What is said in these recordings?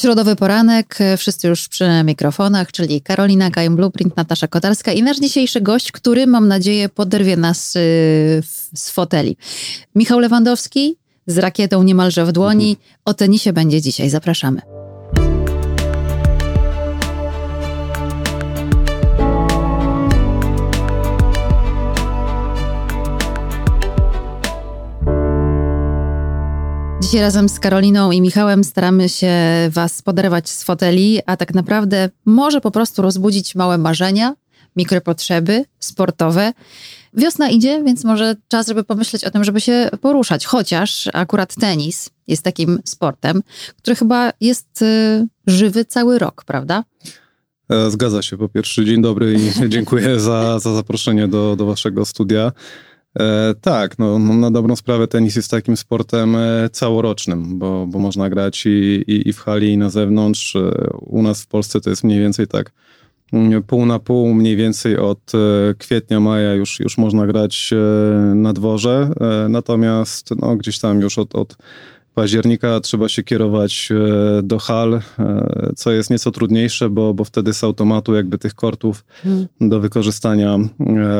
Środowy poranek, wszyscy już przy mikrofonach, czyli Karolina Kaim, Blueprint, Natasza Kotarska i nasz dzisiejszy gość, który mam nadzieję poderwie nas z foteli. Michał Lewandowski z rakietą niemalże w dłoni. O tenisie będzie dzisiaj. Zapraszamy. Dzisiaj razem z Karoliną i Michałem staramy się Was poderwać z foteli, a tak naprawdę może po prostu rozbudzić małe marzenia, mikropotrzeby sportowe. Wiosna idzie, więc może czas, żeby pomyśleć o tym, żeby się poruszać. Chociaż akurat tenis jest takim sportem, który chyba jest żywy cały rok, prawda? Zgadza się. Po pierwsze, dzień dobry i dziękuję za zaproszenie do Waszego studia. Tak, na dobrą sprawę tenis jest takim sportem całorocznym, bo można grać i w hali, i na zewnątrz. U nas w Polsce to jest mniej więcej tak pół na pół, mniej więcej od kwietnia, maja już można grać na dworze, natomiast gdzieś tam już od października trzeba się kierować do hal, co jest nieco trudniejsze, bo wtedy z automatu jakby tych kortów do wykorzystania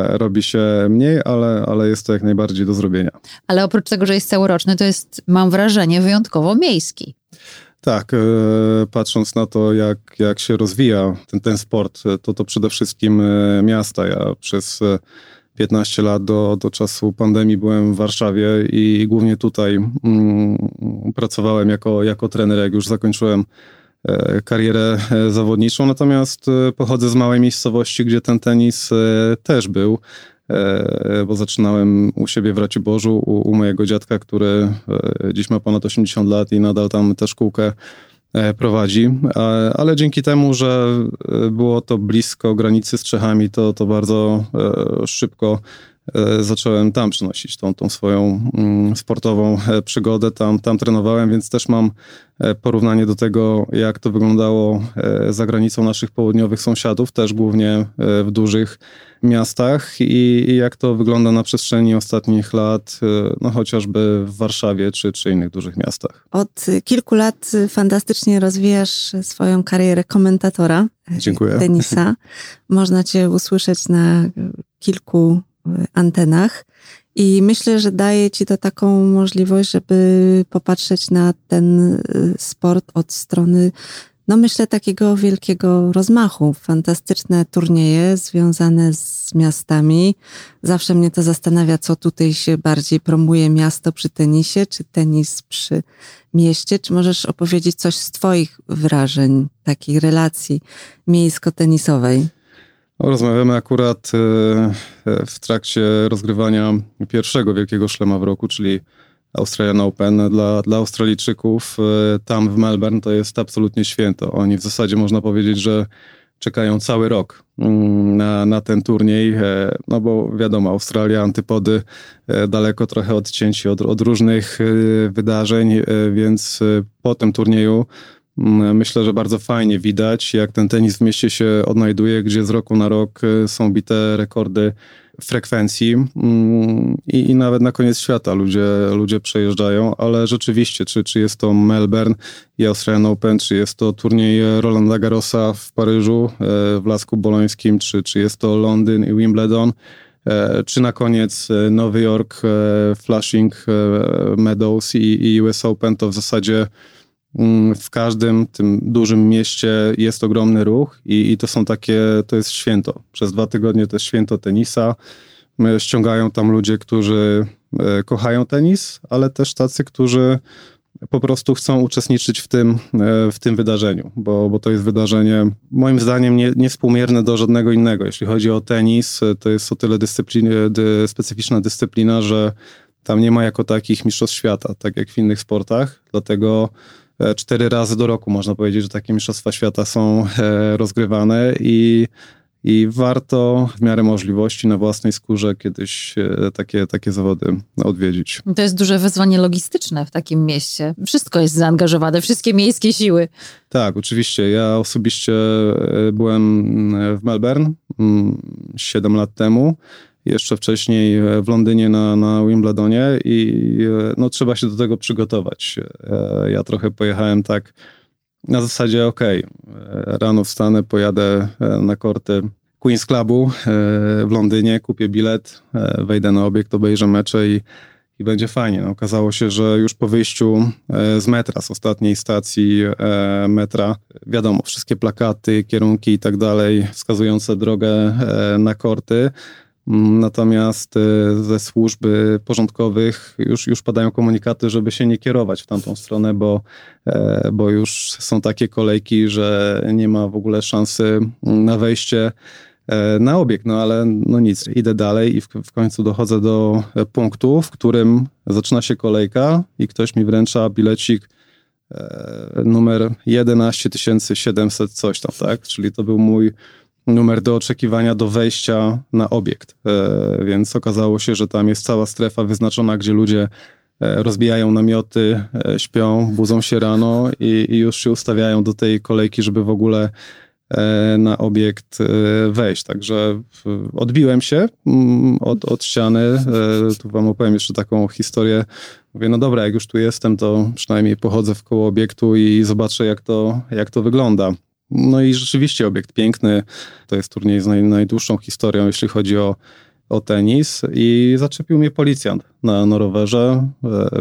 robi się mniej, ale jest to jak najbardziej do zrobienia. Ale oprócz tego, że jest całoroczny, to jest, mam wrażenie, wyjątkowo miejski. Tak, patrząc na to, jak się rozwija ten sport, to przede wszystkim miasta. Ja przez 15 lat do czasu pandemii byłem w Warszawie i głównie tutaj pracowałem jako trener, jak już zakończyłem karierę zawodniczą. Natomiast pochodzę z małej miejscowości, gdzie ten tenis też był, bo zaczynałem u siebie w Raciborzu, u mojego dziadka, który dziś ma ponad 80 lat i nadal tam tę szkółkę prowadzi, ale dzięki temu, że było to blisko granicy z Czechami, to bardzo szybko zacząłem tam przynosić tą swoją sportową przygodę. Tam trenowałem, więc też mam porównanie do tego, jak to wyglądało za granicą naszych południowych sąsiadów, też głównie w dużych miastach i jak to wygląda na przestrzeni ostatnich lat, chociażby w Warszawie czy innych dużych miastach. Od kilku lat fantastycznie rozwijasz swoją karierę komentatora. Dziękuję. Tenisa. Można Cię usłyszeć na kilku antenach i myślę, że daje Ci to taką możliwość, żeby popatrzeć na ten sport od strony, myślę, takiego wielkiego rozmachu. Fantastyczne turnieje związane z miastami. Zawsze mnie to zastanawia, co tutaj się bardziej promuje, miasto przy tenisie, czy tenis przy mieście. Czy możesz opowiedzieć coś z Twoich wrażeń, takiej relacji miejsko-tenisowej? Rozmawiamy akurat w trakcie rozgrywania pierwszego wielkiego szlema w roku, czyli Australian Open dla Australijczyków. Tam w Melbourne to jest absolutnie święto. Oni w zasadzie można powiedzieć, że czekają cały rok na ten turniej, bo wiadomo, Australia, antypody, daleko trochę odcięci od różnych wydarzeń, więc po tym turnieju myślę, że bardzo fajnie widać, jak ten tenis w mieście się odnajduje, gdzie z roku na rok są bite rekordy frekwencji i nawet na koniec świata ludzie przejeżdżają, ale rzeczywiście, czy jest to Melbourne i Australian Open, czy jest to turniej Rolanda Garrosa w Paryżu w Lasku Bolońskim, czy jest to Londyn i Wimbledon, czy na koniec Nowy Jork, Flushing Meadows i US Open, to w zasadzie w każdym tym dużym mieście jest ogromny ruch i to są to jest święto. Przez 2 tygodnie to jest święto tenisa. Ściągają tam ludzie, którzy kochają tenis, ale też tacy, którzy po prostu chcą uczestniczyć w tym wydarzeniu, bo to jest wydarzenie moim zdaniem niewspółmierne do żadnego innego. Jeśli chodzi o tenis, to jest o tyle specyficzna dyscyplina, że tam nie ma jako takich mistrzostw świata, tak jak w innych sportach, dlatego 4 razy do roku można powiedzieć, że takie mistrzostwa świata są rozgrywane i warto w miarę możliwości na własnej skórze kiedyś takie zawody odwiedzić. To jest duże wyzwanie logistyczne w takim mieście. Wszystko jest zaangażowane, wszystkie miejskie siły. Tak, oczywiście. Ja osobiście byłem w Melbourne 7 lat temu. Jeszcze wcześniej w Londynie na Wimbledonie i trzeba się do tego przygotować. Ja trochę pojechałem tak na zasadzie rano wstanę, pojadę na korty Queen's Clubu w Londynie, kupię bilet, wejdę na obiekt, obejrzę mecze i będzie fajnie. No, okazało się, że już po wyjściu z metra, z ostatniej stacji metra, wiadomo, wszystkie plakaty, kierunki i tak dalej wskazujące drogę na korty. Natomiast ze służb porządkowych już padają komunikaty, żeby się nie kierować w tamtą stronę, bo już są takie kolejki, że nie ma w ogóle szansy na wejście na obiekt. No ale no nic, idę dalej i w końcu dochodzę do punktu, w którym zaczyna się kolejka i ktoś mi wręcza bilecik numer 11700 coś tam, tak? Czyli to był mój numer do oczekiwania do wejścia na obiekt, więc okazało się, że tam jest cała strefa wyznaczona, gdzie ludzie rozbijają namioty, śpią, budzą się rano i już się ustawiają do tej kolejki, żeby w ogóle na obiekt wejść. Także odbiłem się od ściany. Tu wam opowiem jeszcze taką historię. Mówię, no dobra, jak już tu jestem, to przynajmniej pochodzę wkoło obiektu i zobaczę, jak to wygląda. No i rzeczywiście obiekt piękny, to jest turniej z najdłuższą historią, jeśli chodzi o tenis, i zaczepił mnie policjant na rowerze,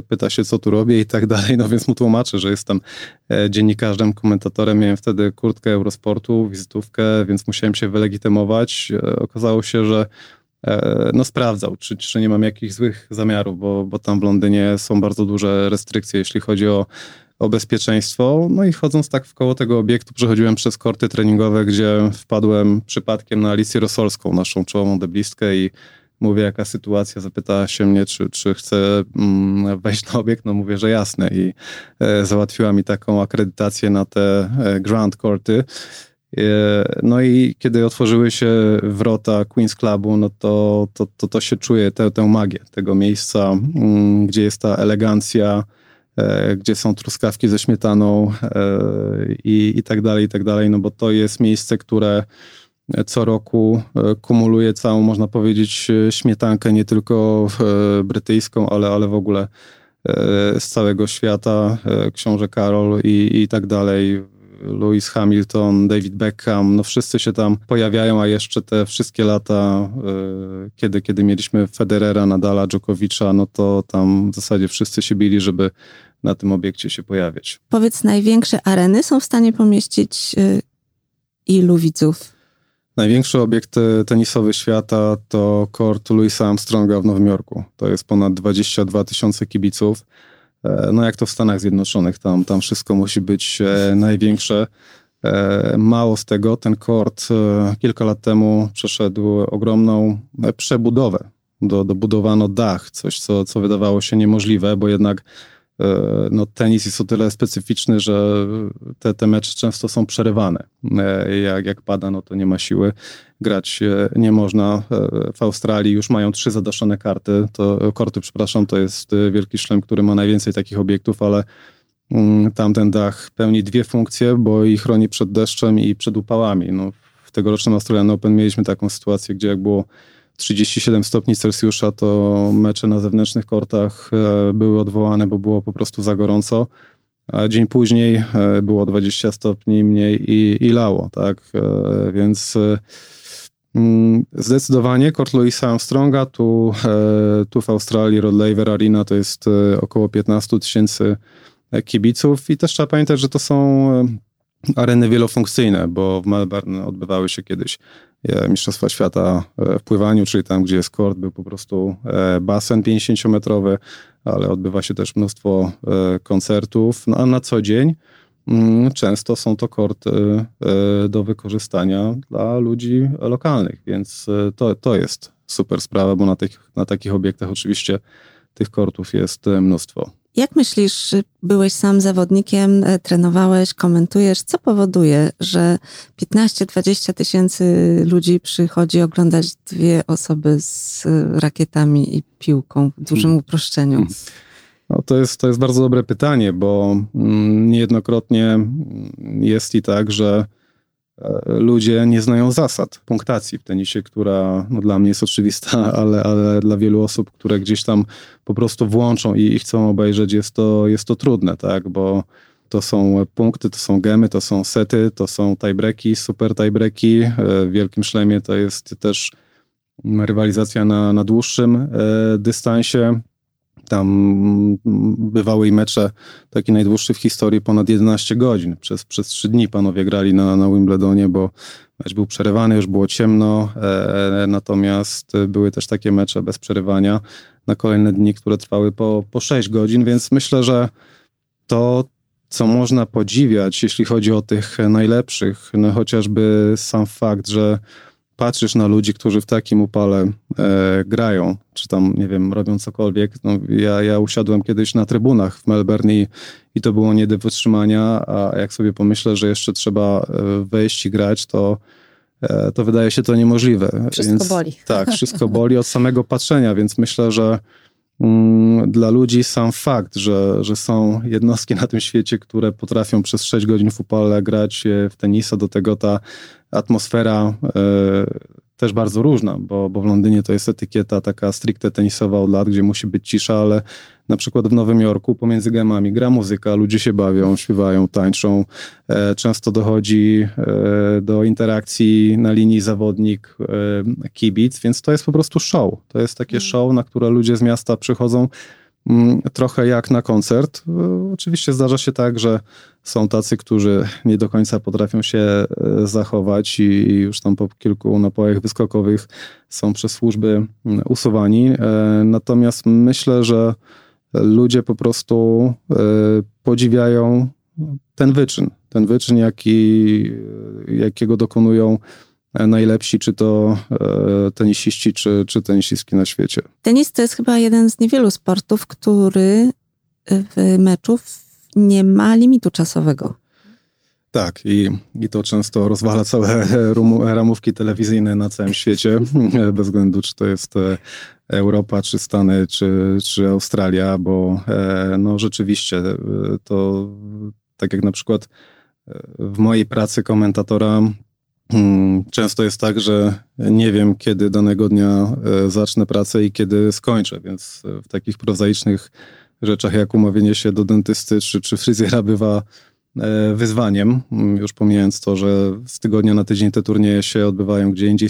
pyta się, co tu robię i tak dalej, no więc mu tłumaczę, że jestem dziennikarzem, komentatorem, miałem wtedy kurtkę Eurosportu, wizytówkę, więc musiałem się wylegitymować. Okazało się, że sprawdzał, czy nie mam jakichś złych zamiarów, bo tam w Londynie są bardzo duże restrykcje, jeśli chodzi o bezpieczeństwo. No i chodząc tak wkoło tego obiektu, przechodziłem przez korty treningowe, gdzie wpadłem przypadkiem na Alicję Rosolską, naszą czołową deblistkę, i mówię, jaka sytuacja, zapytała się mnie, czy chcę wejść na obiekt, no mówię, że jasne, i załatwiła mi taką akredytację na te grand korty. No i kiedy otworzyły się wrota Queen's Clubu, no to się czuje tę magię tego miejsca, gdzie jest ta elegancja, gdzie są truskawki ze śmietaną i tak dalej, no bo to jest miejsce, które co roku kumuluje całą, można powiedzieć, śmietankę, nie tylko brytyjską, ale w ogóle z całego świata, książę Karol i tak dalej, Louis Hamilton, David Beckham, no wszyscy się tam pojawiają, a jeszcze te wszystkie lata, kiedy mieliśmy Federera, Nadala, Djokovicza, no to tam w zasadzie wszyscy się bili, żeby na tym obiekcie się pojawiać. Powiedz, największe areny są w stanie pomieścić ilu widzów? Największy obiekt tenisowy świata to kort Louisa Armstronga w Nowym Jorku. To jest ponad 22,000 kibiców. No jak to w Stanach Zjednoczonych, tam wszystko musi być największe. Mało z tego, ten kort kilka lat temu przeszedł ogromną przebudowę. Dobudowano dach, coś co wydawało się niemożliwe, bo jednak tenis jest o tyle specyficzny, że te mecze często są przerywane. Jak pada, no to nie ma siły, grać nie można. W Australii już mają 3 zadaszone korty, to jest wielki szlem, który ma najwięcej takich obiektów, ale tamten dach pełni 2 funkcje, bo i chroni przed deszczem i przed upałami. No, w tegorocznym Australian Open mieliśmy taką sytuację, gdzie jak było 37 stopni Celsjusza, to mecze na zewnętrznych kortach były odwołane, bo było po prostu za gorąco, a dzień później było 20 stopni mniej i lało, tak? Więc zdecydowanie kort Louisa Armstronga, tu w Australii Rod Laver Arena, to jest około 15,000 kibiców, i też trzeba pamiętać, że to są areny wielofunkcyjne, bo w Melbourne odbywały się kiedyś Mistrzostwa Świata w pływaniu, czyli tam, gdzie jest kort, był po prostu basen 50-metrowy, ale odbywa się też mnóstwo koncertów, no a na co dzień często są to korty do wykorzystania dla ludzi lokalnych, więc to jest super sprawa, bo na takich obiektach oczywiście tych kortów jest mnóstwo. Jak myślisz, byłeś sam zawodnikiem, trenowałeś, komentujesz, co powoduje, że 15-20,000 ludzi przychodzi oglądać 2 osoby z rakietami i piłką, w dużym uproszczeniu? No to jest bardzo dobre pytanie, bo niejednokrotnie jest i tak, że ludzie nie znają zasad punktacji w tenisie, która dla mnie jest oczywista, ale dla wielu osób, które gdzieś tam po prostu włączą i chcą obejrzeć, jest to trudne, tak? Bo To są punkty, to są gemy, to są sety, to są tiebreaki, super tiebreaki. W Wielkim Szlemie to jest też rywalizacja na dłuższym dystansie. Tam bywały i mecze taki najdłuższy w historii, ponad 11 godzin. Przez 3 dni panowie grali na Wimbledonie, bo mecz był przerywany, już było ciemno, natomiast były też takie mecze bez przerywania na kolejne dni, które trwały po 6 godzin, więc myślę, że to, co można podziwiać, jeśli chodzi o tych najlepszych, no chociażby sam fakt, że patrzysz na ludzi, którzy w takim upale grają, czy tam, nie wiem, robią cokolwiek. No, ja usiadłem kiedyś na trybunach w Melbourne i to było nie do wytrzymania, a jak sobie pomyślę, że jeszcze trzeba wejść i grać, to wydaje się to niemożliwe. Wszystko boli. Tak, wszystko boli od samego patrzenia, więc myślę, że dla ludzi sam fakt, że są jednostki na tym świecie, które potrafią przez 6 godzin w upale grać w tenisa, do tego ta atmosfera też bardzo różna, bo w Londynie to jest etykieta taka stricte tenisowa od lat, gdzie musi być cisza, ale na przykład w Nowym Jorku pomiędzy gemami gra muzyka, ludzie się bawią, śpiewają, tańczą. Często dochodzi do interakcji na linii zawodnik, kibic, więc to jest po prostu show. To jest takie show, na które ludzie z miasta przychodzą trochę jak na koncert. Oczywiście zdarza się tak, że są tacy, którzy nie do końca potrafią się zachować i już tam po kilku napojach wyskokowych są przez służby usuwani. Natomiast myślę, że ludzie po prostu podziwiają ten wyczyn, jakiego dokonują najlepsi, czy to tenisiści, czy tenisistki na świecie. Tenis to jest chyba jeden z niewielu sportów, który w meczów nie ma limitu czasowego. Tak, i to często rozwala całe ramówki telewizyjne na całym świecie, bez względu czy to jest Europa, czy Stany, czy Australia, bo no rzeczywiście to tak jak na przykład w mojej pracy komentatora często jest tak, że nie wiem, kiedy danego dnia zacznę pracę i kiedy skończę, więc w takich prozaicznych rzeczach jak umawienie się do dentysty czy fryzjera bywa wyzwaniem, już pomijając to, że z tygodnia na tydzień te turnieje się odbywają gdzie indziej,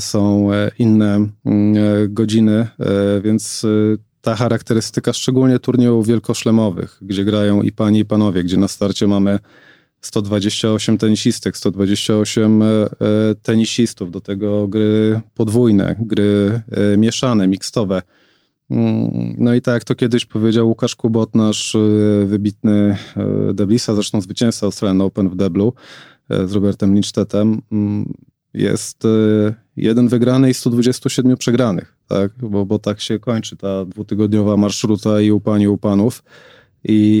są inne godziny, więc ta charakterystyka szczególnie turniejów wielkoszlemowych, gdzie grają i panie i panowie, gdzie na starcie mamy 128 tenisistek, 128 tenisistów, do tego gry podwójne, gry mieszane, mikstowe. No i tak jak to kiedyś powiedział Łukasz Kubot, nasz wybitny deblista, zresztą zwycięzca Australian Open w deblu z Robertem Lindstedtem, jest jeden wygrany i 127 przegranych, tak? Bo tak się kończy ta dwutygodniowa marszruta i u pani, i u panów.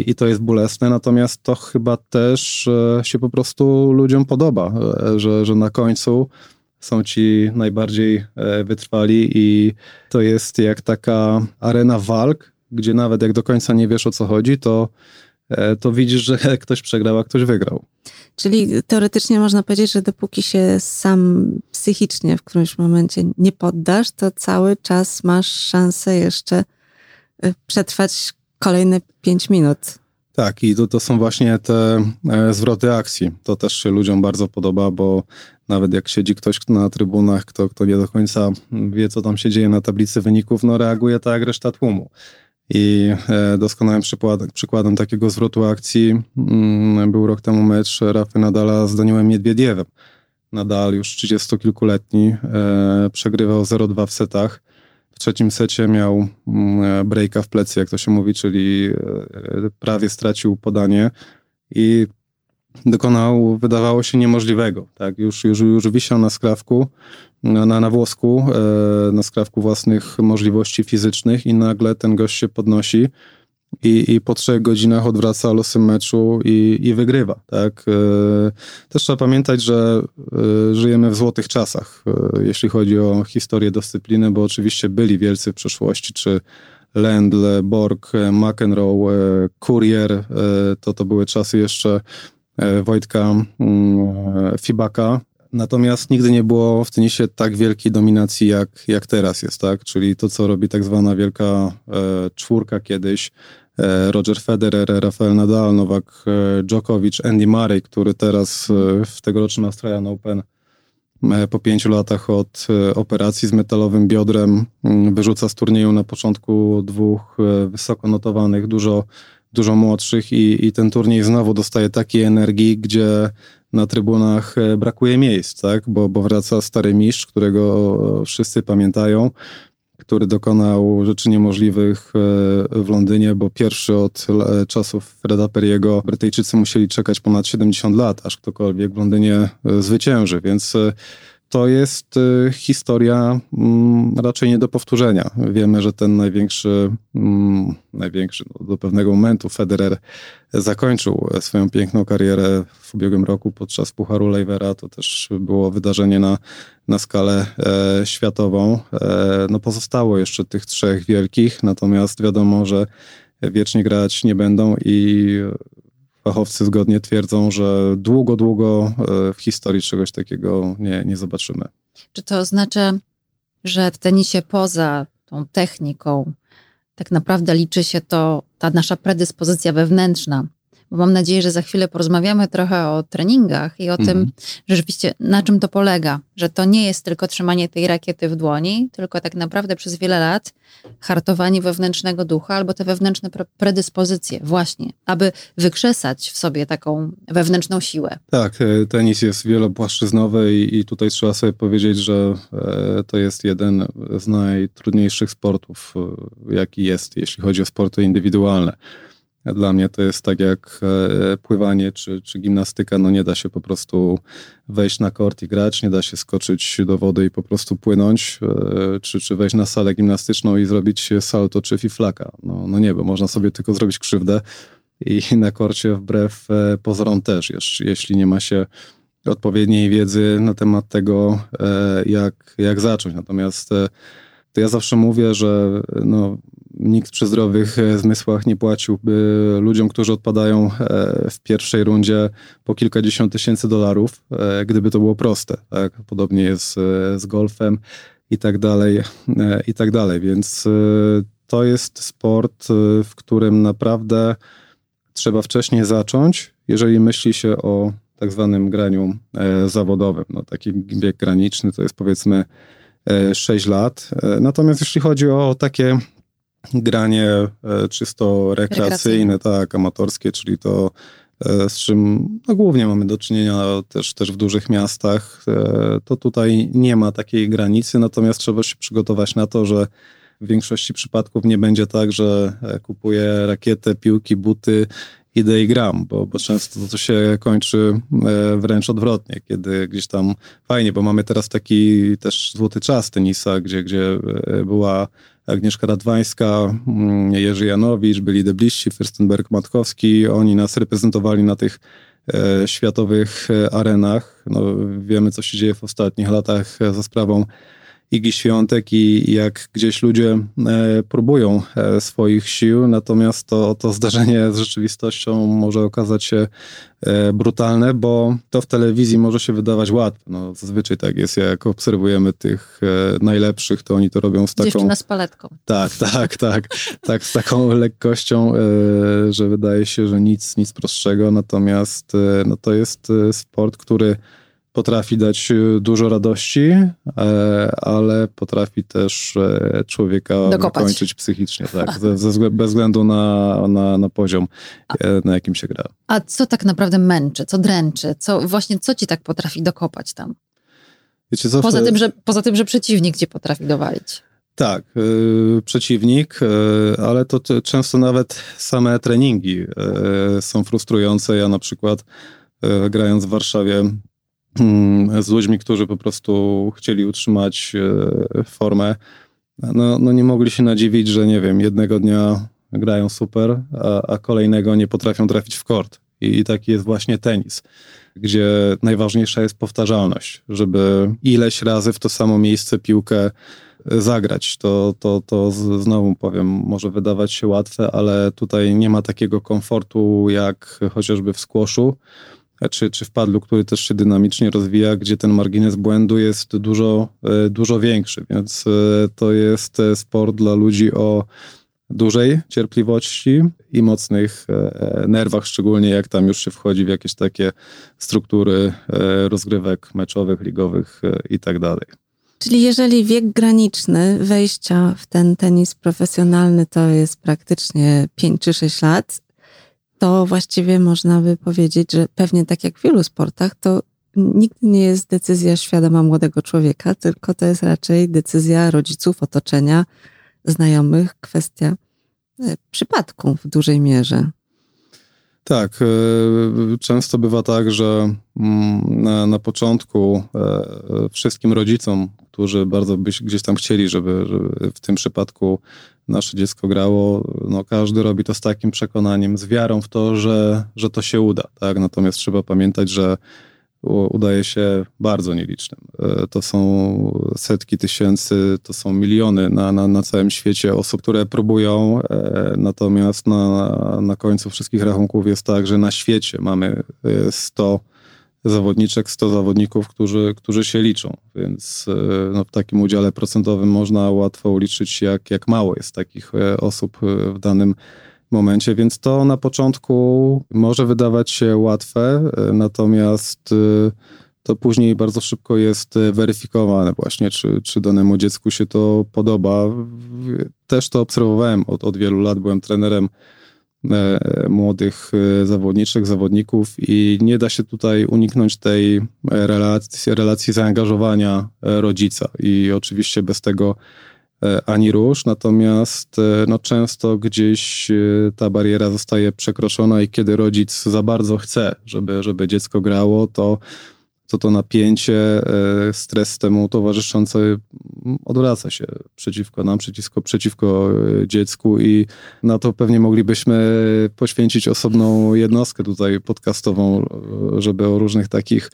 I to jest bolesne, natomiast to chyba też się po prostu ludziom podoba, że na końcu są ci najbardziej wytrwali i to jest jak taka arena walk, gdzie nawet jak do końca nie wiesz, o co chodzi, to widzisz, że ktoś przegrał, a ktoś wygrał. Czyli teoretycznie można powiedzieć, że dopóki się sam psychicznie w którymś momencie nie poddasz, to cały czas masz szansę jeszcze przetrwać kolejne 5 minut. Tak, i to są właśnie te zwroty akcji. To też się ludziom bardzo podoba, bo nawet jak siedzi ktoś na trybunach, kto nie do końca wie, co tam się dzieje na tablicy wyników, no reaguje tak jak reszta tłumu. I doskonałym przykładem takiego zwrotu akcji był rok temu mecz Rafaela Nadala z Daniiłem Miedwiediewem. Nadal już 30-kilkuletni przegrywał 0-2 w setach. W trzecim secie miał breaka w plecy, jak to się mówi, czyli prawie stracił podanie i dokonał, wydawało się, niemożliwego. Tak? Już wisiał na skrawku, na włosku, na skrawku własnych możliwości fizycznych i nagle ten gość się podnosi i po 3 godzinach odwraca losy meczu i wygrywa. Tak? Też trzeba pamiętać, że żyjemy w złotych czasach, jeśli chodzi o historię dyscypliny, bo oczywiście byli wielcy w przeszłości, czy Lendl, Borg, McEnroe, Courier, to były czasy jeszcze Wojtka Fibaka. Natomiast nigdy nie było w tenisie tak wielkiej dominacji, jak teraz jest, tak? Czyli to, co robi tak zwana wielka czwórka kiedyś, Roger Federer, Rafael Nadal, Novak Djokovic, Andy Murray, który teraz w tegorocznym Australian Open po 5 latach od operacji z metalowym biodrem wyrzuca z turnieju na początku 2 wysoko notowanych, dużo młodszych i ten turniej znowu dostaje takiej energii, gdzie na trybunach brakuje miejsc, tak? Bo wraca stary mistrz, którego wszyscy pamiętają, który dokonał rzeczy niemożliwych w Londynie, bo pierwszy od czasów Freda Perry'ego Brytyjczycy musieli czekać ponad 70 lat, aż ktokolwiek w Londynie zwycięży, więc to jest historia raczej nie do powtórzenia. Wiemy, że ten największy do pewnego momentu Federer zakończył swoją piękną karierę w ubiegłym roku podczas Pucharu Lejwera. To też było wydarzenie na skalę światową. No pozostało jeszcze tych 3 wielkich, natomiast wiadomo, że wiecznie grać nie będą i fachowcy zgodnie twierdzą, że długo w historii czegoś takiego nie zobaczymy. Czy to oznacza, że w tenisie poza tą techniką tak naprawdę liczy się ta nasza predyspozycja wewnętrzna? Bo mam nadzieję, że za chwilę porozmawiamy trochę o treningach i o tym, że rzeczywiście na czym to polega, że to nie jest tylko trzymanie tej rakiety w dłoni, tylko tak naprawdę przez wiele lat hartowanie wewnętrznego ducha albo te wewnętrzne predyspozycje właśnie, aby wykrzesać w sobie taką wewnętrzną siłę. Tak, tenis jest wielopłaszczyznowy i tutaj trzeba sobie powiedzieć, że to jest jeden z najtrudniejszych sportów, jaki jest, jeśli chodzi o sporty indywidualne. Dla mnie to jest tak jak pływanie czy gimnastyka, no nie da się po prostu wejść na kort i grać, nie da się skoczyć do wody i po prostu płynąć, czy wejść na salę gimnastyczną i zrobić salto czy fiflaka. No nie, bo można sobie tylko zrobić krzywdę i na korcie wbrew pozorom też, jeśli nie ma się odpowiedniej wiedzy na temat tego, jak zacząć. Natomiast to ja zawsze mówię, że nikt przy zdrowych zmysłach nie płaciłby ludziom, którzy odpadają w pierwszej rundzie po kilkadziesiąt tysięcy dolarów, gdyby to było proste. Tak? Podobnie jest z golfem i tak dalej. Więc to jest sport, w którym naprawdę trzeba wcześniej zacząć, jeżeli myśli się o tak zwanym graniu zawodowym. Taki bieg graniczny to jest powiedzmy 6 lat. Natomiast jeśli chodzi o takie granie czysto rekreacyjne, tak, amatorskie, czyli to z czym głównie mamy do czynienia też w dużych miastach, to tutaj nie ma takiej granicy, natomiast trzeba się przygotować na to, że w większości przypadków nie będzie tak, że kupuję rakietę, piłki, buty, idę i gram, bo często to się kończy wręcz odwrotnie, kiedy gdzieś tam fajnie, bo mamy teraz taki też złoty czas tenisa, gdzie była Agnieszka Radwańska, Jerzy Janowicz, byli debliści, Fürstenberg-Matkowski, oni nas reprezentowali na tych światowych arenach. Wiemy, co się dzieje w ostatnich latach za sprawą Igi Świątek i jak gdzieś ludzie próbują swoich sił, natomiast to zdarzenie z rzeczywistością może okazać się brutalne, bo to w telewizji może się wydawać łatwe. Zazwyczaj tak jest, jak obserwujemy tych najlepszych, to oni to robią z taką... Dziewczyna z paletką. Tak. Tak, z taką lekkością, że wydaje się, że nic prostszego, natomiast to jest sport, który potrafi dać dużo radości, ale potrafi też człowieka dokończyć psychicznie, tak, bez względu na poziom, na jakim się gra. A co tak naprawdę męczy, co dręczy, co ci tak potrafi dokopać tam? Wiecie, zawsze... poza tym, że przeciwnik cię potrafi dowalić. Tak, przeciwnik, ale to często nawet same treningi są frustrujące. Ja na przykład grając w Warszawie z ludźmi, którzy po prostu chcieli utrzymać formę, nie mogli się nadziwić, że nie wiem, jednego dnia grają super, a kolejnego nie potrafią trafić w kort. I taki jest właśnie tenis, gdzie najważniejsza jest powtarzalność, żeby ileś razy w to samo miejsce piłkę zagrać. To znowu powiem, może wydawać się łatwe, ale tutaj nie ma takiego komfortu jak chociażby w squashu, czy w padlu, który też się dynamicznie rozwija, gdzie ten margines błędu jest dużo większy, więc to jest sport dla ludzi o dużej cierpliwości i mocnych nerwach, szczególnie jak tam już się wchodzi w jakieś takie struktury rozgrywek meczowych, ligowych i tak dalej. Czyli jeżeli wiek graniczny wejścia w ten tenis profesjonalny to jest praktycznie 5 czy 6 lat, to właściwie można by powiedzieć, że pewnie tak jak w wielu sportach, to nigdy nie jest decyzja świadoma młodego człowieka, tylko to jest raczej decyzja rodziców, otoczenia, znajomych, kwestia przypadku w dużej mierze. Tak, często bywa tak, że na początku wszystkim rodzicom, którzy bardzo by gdzieś tam chcieli, żeby w tym przypadku nasze dziecko grało, no każdy robi to z takim przekonaniem, z wiarą w to, że to się uda. Tak? Natomiast trzeba pamiętać, że udaje się bardzo nielicznym. To są setki tysięcy, to są miliony na całym świecie osób, które próbują, natomiast na końcu wszystkich rachunków jest tak, że na świecie mamy 100 zawodniczek, 100 zawodników, którzy się liczą, więc no, w takim udziale procentowym można łatwo uliczyć, jak mało jest takich osób w danym momencie, więc to na początku może wydawać się łatwe, natomiast to później bardzo szybko jest weryfikowane właśnie, czy danemu dziecku się to podoba. Też to obserwowałem od wielu lat, byłem trenerem młodych zawodniczek, zawodników i nie da się tutaj uniknąć tej relacji zaangażowania rodzica i oczywiście bez tego ani róż, natomiast no, często gdzieś ta bariera zostaje przekroczona i kiedy rodzic za bardzo chce, żeby dziecko grało, to napięcie, stres temu towarzyszący odwraca się przeciwko nam, przeciwko dziecku i na to pewnie moglibyśmy poświęcić osobną jednostkę tutaj podcastową, żeby o różnych takich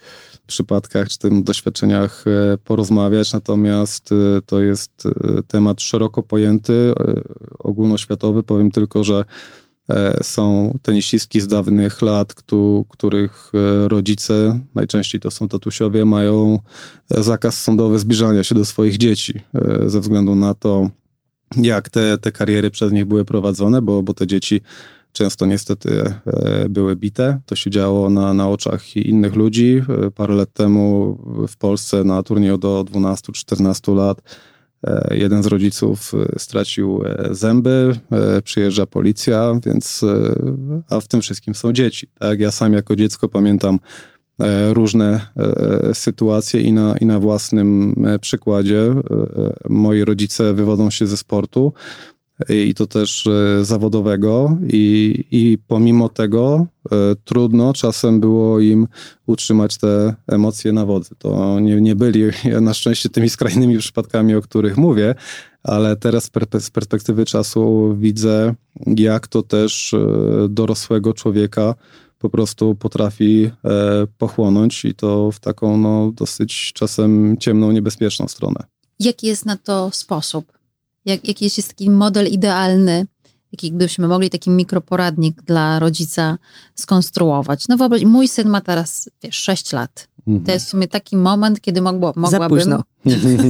przypadkach czy tym doświadczeniach porozmawiać, natomiast to jest temat szeroko pojęty, ogólnoświatowy. Powiem tylko, że są tenisistki z dawnych lat, których rodzice, najczęściej to są tatusiowie, mają zakaz sądowy zbliżania się do swoich dzieci ze względu na to, jak te kariery przez nich były prowadzone, bo te dzieci często niestety były bite. To się działo na oczach innych ludzi. Parę lat temu w Polsce na turnieju do 12-14 lat jeden z rodziców stracił zęby, przyjeżdża policja, więc a w tym wszystkim są dzieci. Tak? Ja sam jako dziecko pamiętam różne sytuacje i na własnym przykładzie. Moi rodzice wywodzą się ze sportu i to też zawodowego i pomimo tego trudno czasem było im utrzymać te emocje na wodzy. To nie byli na szczęście tymi skrajnymi przypadkami, o których mówię, ale teraz z perspektywy czasu widzę, jak to też dorosłego człowieka po prostu potrafi pochłonąć i to w taką no, dosyć czasem ciemną, niebezpieczną stronę. Jaki jest na to sposób? Jaki jest taki model idealny, jaki gdybyśmy mogli taki mikroporadnik dla rodzica skonstruować? No wyobraź, mój syn ma teraz 6 lat. Mhm. To jest w sumie taki moment, kiedy mogłabym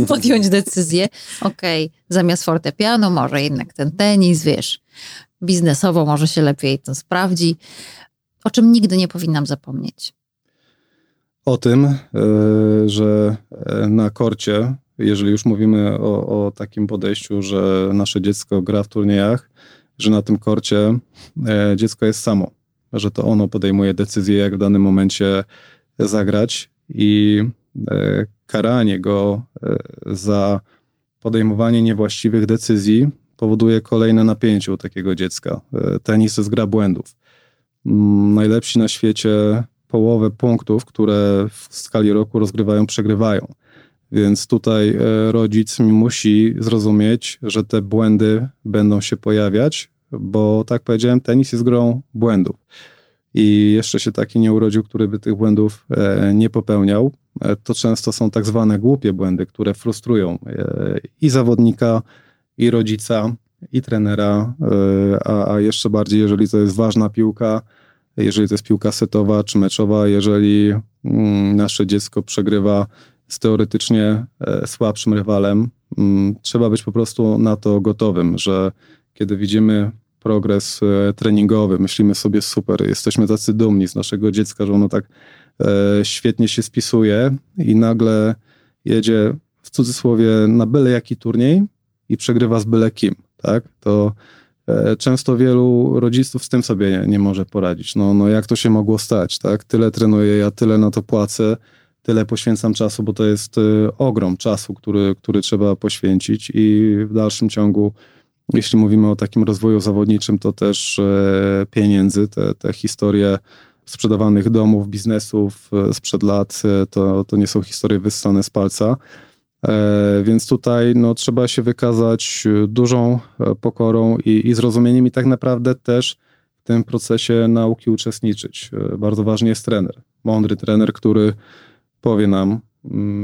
podjąć decyzję. Okej, zamiast fortepianu może jednak ten tenis, wiesz, biznesowo może się lepiej to sprawdzi. O czym nigdy nie powinnam zapomnieć? O tym, że na korcie, jeżeli już mówimy o takim podejściu, że nasze dziecko gra w turniejach, że na tym korcie dziecko jest samo, że to ono podejmuje decyzję, jak w danym momencie zagrać i karanie go za podejmowanie niewłaściwych decyzji powoduje kolejne napięcie u takiego dziecka. Tenis jest gra błędów. Najlepsi na świecie połowę punktów, które w skali roku rozgrywają, przegrywają. Więc tutaj rodzic musi zrozumieć, że te błędy będą się pojawiać, bo tak powiedziałem, tenis jest grą błędów. I jeszcze się taki nie urodził, który by tych błędów nie popełniał. To często są tak zwane głupie błędy, które frustrują i zawodnika, i rodzica, i trenera, a jeszcze bardziej, jeżeli to jest ważna piłka, jeżeli to jest piłka setowa czy meczowa, jeżeli nasze dziecko przegrywa z teoretycznie słabszym rywalem. Trzeba być po prostu na to gotowym, że kiedy widzimy progres treningowy, myślimy sobie super, jesteśmy tacy dumni z naszego dziecka, że ono tak świetnie się spisuje i nagle jedzie w cudzysłowie na byle jaki turniej i przegrywa z byle kim, tak? To często wielu rodziców z tym sobie nie może poradzić. No jak to się mogło stać, tak? Tyle trenuję, ja tyle na to płacę, tyle poświęcam czasu, bo to jest ogrom czasu, który trzeba poświęcić i w dalszym ciągu, jeśli mówimy o takim rozwoju zawodniczym, to też pieniędzy, te historie sprzedawanych domów, biznesów sprzed lat, to nie są historie wyssane z palca. Więc tutaj trzeba się wykazać dużą pokorą i zrozumieniem i tak naprawdę też w tym procesie nauki uczestniczyć. Bardzo ważny jest trener, mądry trener, który powie nam,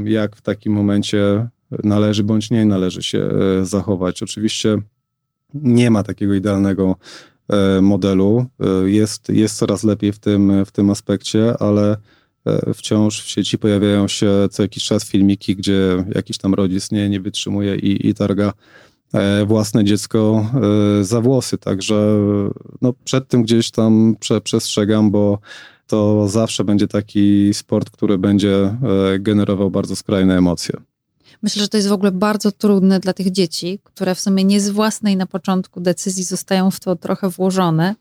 jak w takim momencie należy bądź nie należy się zachować. Oczywiście nie ma takiego idealnego modelu, jest coraz lepiej w tym aspekcie, ale wciąż w sieci pojawiają się co jakiś czas filmiki, gdzie jakiś tam rodzic nie wytrzymuje i targa własne dziecko za włosy. Także przed tym gdzieś tam przestrzegam, bo to zawsze będzie taki sport, który będzie generował bardzo skrajne emocje. Myślę, że to jest w ogóle bardzo trudne dla tych dzieci, które w sumie nie z własnej na początku decyzji zostają w to trochę włożone.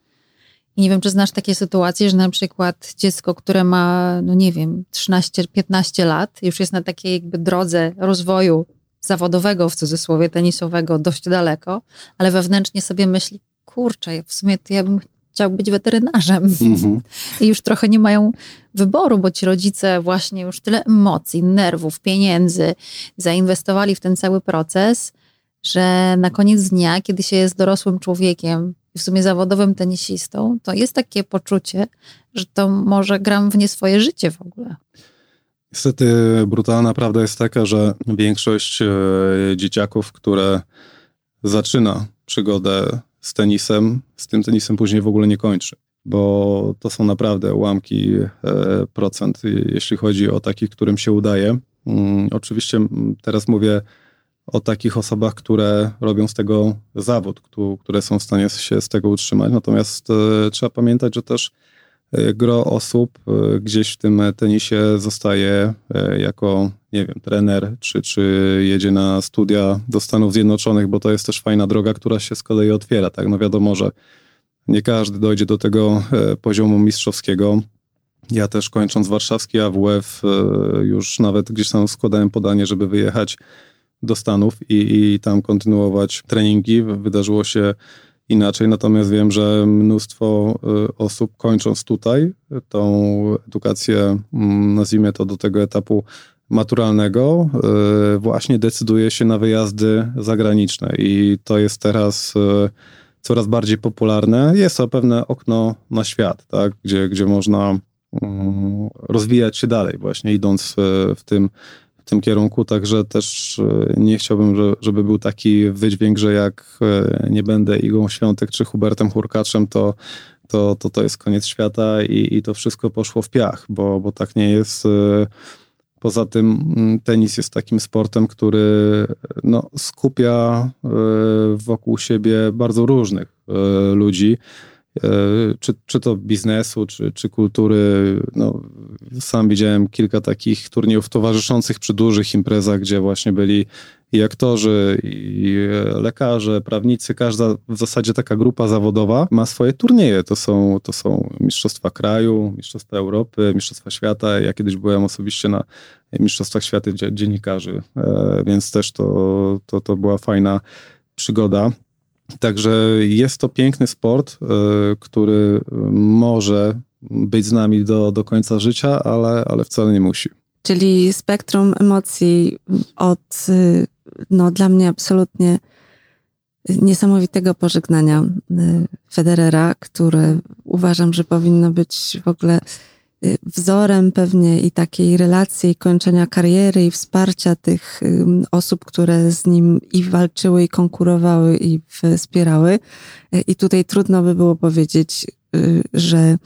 I nie wiem, czy znasz takie sytuacje, że na przykład dziecko, które ma, 13-15 lat, już jest na takiej jakby drodze rozwoju zawodowego, w cudzysłowie, tenisowego dość daleko, ale wewnętrznie sobie myśli, kurczę, w sumie to ja bym chciał być weterynarzem. Mm-hmm. I już trochę nie mają wyboru, bo ci rodzice właśnie już tyle emocji, nerwów, pieniędzy zainwestowali w ten cały proces, że na koniec dnia, kiedy się jest dorosłym człowiekiem, w sumie zawodowym tenisistą, to jest takie poczucie, że to może gram w nie swoje życie w ogóle. Niestety brutalna prawda jest taka, że większość dzieciaków, które zaczyna przygodę z tym tenisem później w ogóle nie kończy, bo to są naprawdę ułamki procent, jeśli chodzi o takich, którym się udaje. Oczywiście teraz mówię o takich osobach, które robią z tego zawód, które są w stanie się z tego utrzymać. Natomiast trzeba pamiętać, że też gro osób gdzieś w tym tenisie zostaje jako, trener, czy jedzie na studia do Stanów Zjednoczonych, bo to jest też fajna droga, która się z kolei otwiera. Tak? Wiadomo, że nie każdy dojdzie do tego poziomu mistrzowskiego. Ja też kończąc warszawski AWF już nawet gdzieś tam składałem podanie, żeby wyjechać do Stanów i tam kontynuować treningi. Wydarzyło się inaczej, natomiast wiem, że mnóstwo osób kończąc tutaj tą edukację, nazwijmy to do tego etapu maturalnego, właśnie decyduje się na wyjazdy zagraniczne i to jest teraz coraz bardziej popularne. Jest to pewne okno na świat, tak? Gdzie można rozwijać się dalej właśnie idąc w tym kierunku, także też nie chciałbym, żeby był taki wydźwięk, że jak nie będę Igą Świątek czy Hubertem Hurkaczem, to jest koniec świata i to wszystko poszło w piach, bo tak nie jest. Poza tym tenis jest takim sportem, który skupia wokół siebie bardzo różnych ludzi, czy to biznesu, czy kultury. Sam widziałem kilka takich turniejów towarzyszących przy dużych imprezach, gdzie właśnie byli i aktorzy, i lekarze, prawnicy. Każda w zasadzie taka grupa zawodowa ma swoje turnieje. To są mistrzostwa kraju, mistrzostwa Europy, mistrzostwa świata. Ja kiedyś byłem osobiście na mistrzostwach świata dziennikarzy, więc też to była fajna przygoda. Także jest to piękny sport, który może być z nami do końca życia, ale wcale nie musi. Czyli spektrum emocji od dla mnie absolutnie niesamowitego pożegnania Federera, które uważam, że powinno być w ogóle wzorem pewnie i takiej relacji, i kończenia kariery, i wsparcia tych osób, które z nim i walczyły, i konkurowały, i wspierały. I tutaj trudno by było powiedzieć, że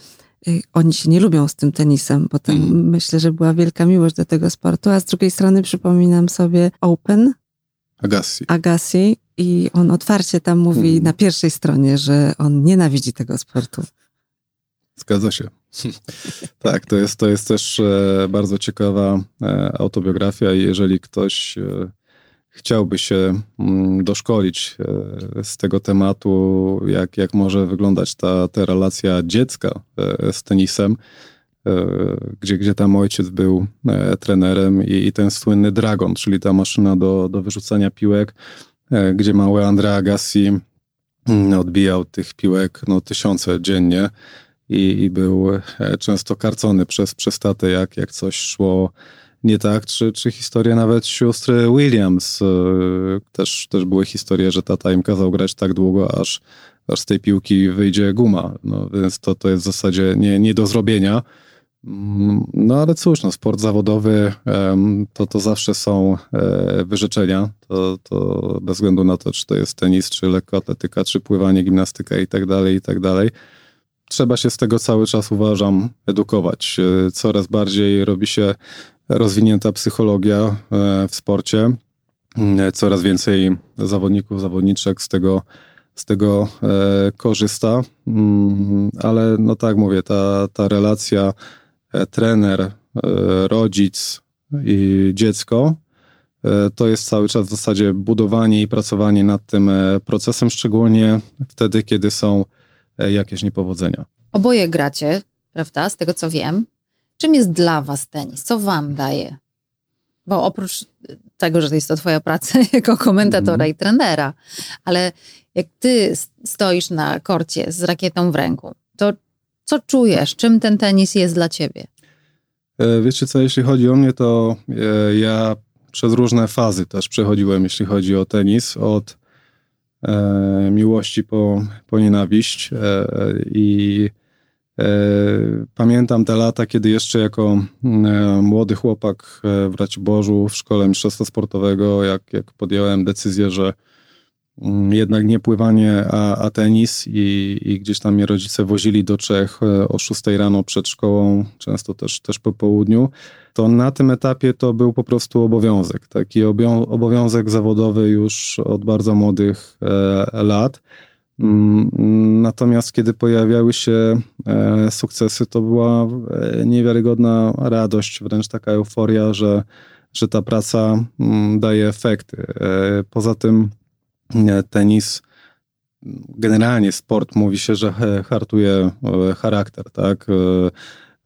oni się nie lubią z tym tenisem, bo tam myślę, że była wielka miłość do tego sportu, a z drugiej strony przypominam sobie Open, Agassi. I on otwarcie tam mówi na pierwszej stronie, że on nienawidzi tego sportu. Zgadza się. Tak, to jest też bardzo ciekawa autobiografia i jeżeli ktoś chciałby się doszkolić z tego tematu, jak może wyglądać ta relacja dziecka z tenisem, gdzie tam ojciec był trenerem i ten słynny dragon, czyli ta maszyna do wyrzucania piłek, gdzie mały Andre Agassi odbijał tych piłek tysiące dziennie i był często karcony przez tatę, jak coś szło nie tak, czy historia nawet siostry Williams. Też były historie, że tata im kazał grać tak długo, aż z tej piłki wyjdzie guma. Więc to jest w zasadzie nie do zrobienia. Ale cóż, sport zawodowy to zawsze są wyrzeczenia. To bez względu na to, czy to jest tenis, czy lekkoatletyka, czy pływanie, gimnastyka i tak dalej. Trzeba się z tego cały czas, uważam, edukować. Coraz bardziej robi się rozwinięta psychologia w sporcie. Coraz więcej zawodników, zawodniczek z tego korzysta. Ale tak mówię, ta relacja trener, rodzic i dziecko to jest cały czas w zasadzie budowanie i pracowanie nad tym procesem, szczególnie wtedy, kiedy są jakieś niepowodzenia. Oboje gracie, prawda? Z tego co wiem. Czym jest dla was tenis? Co wam daje? Bo oprócz tego, że jest to twoja praca jako komentatora i trenera, ale jak ty stoisz na korcie z rakietą w ręku, to co czujesz? Czym ten tenis jest dla ciebie? Wiecie co, jeśli chodzi o mnie, to ja przez różne fazy też przechodziłem, jeśli chodzi o tenis, od miłości po nienawiść i pamiętam te lata, kiedy jeszcze jako młody chłopak w Raciborzu w szkole mistrzostwa sportowego, jak podjąłem decyzję, że jednak nie pływanie, a tenis i gdzieś tam mnie rodzice wozili do Czech o 6 rano przed szkołą, często też po południu, to na tym etapie to był po prostu obowiązek. Taki obowiązek zawodowy już od bardzo młodych lat. Natomiast kiedy pojawiały się sukcesy, to była niewiarygodna radość, wręcz taka euforia, że ta praca daje efekty. Poza tym tenis, generalnie sport, mówi się, że hartuje charakter, tak?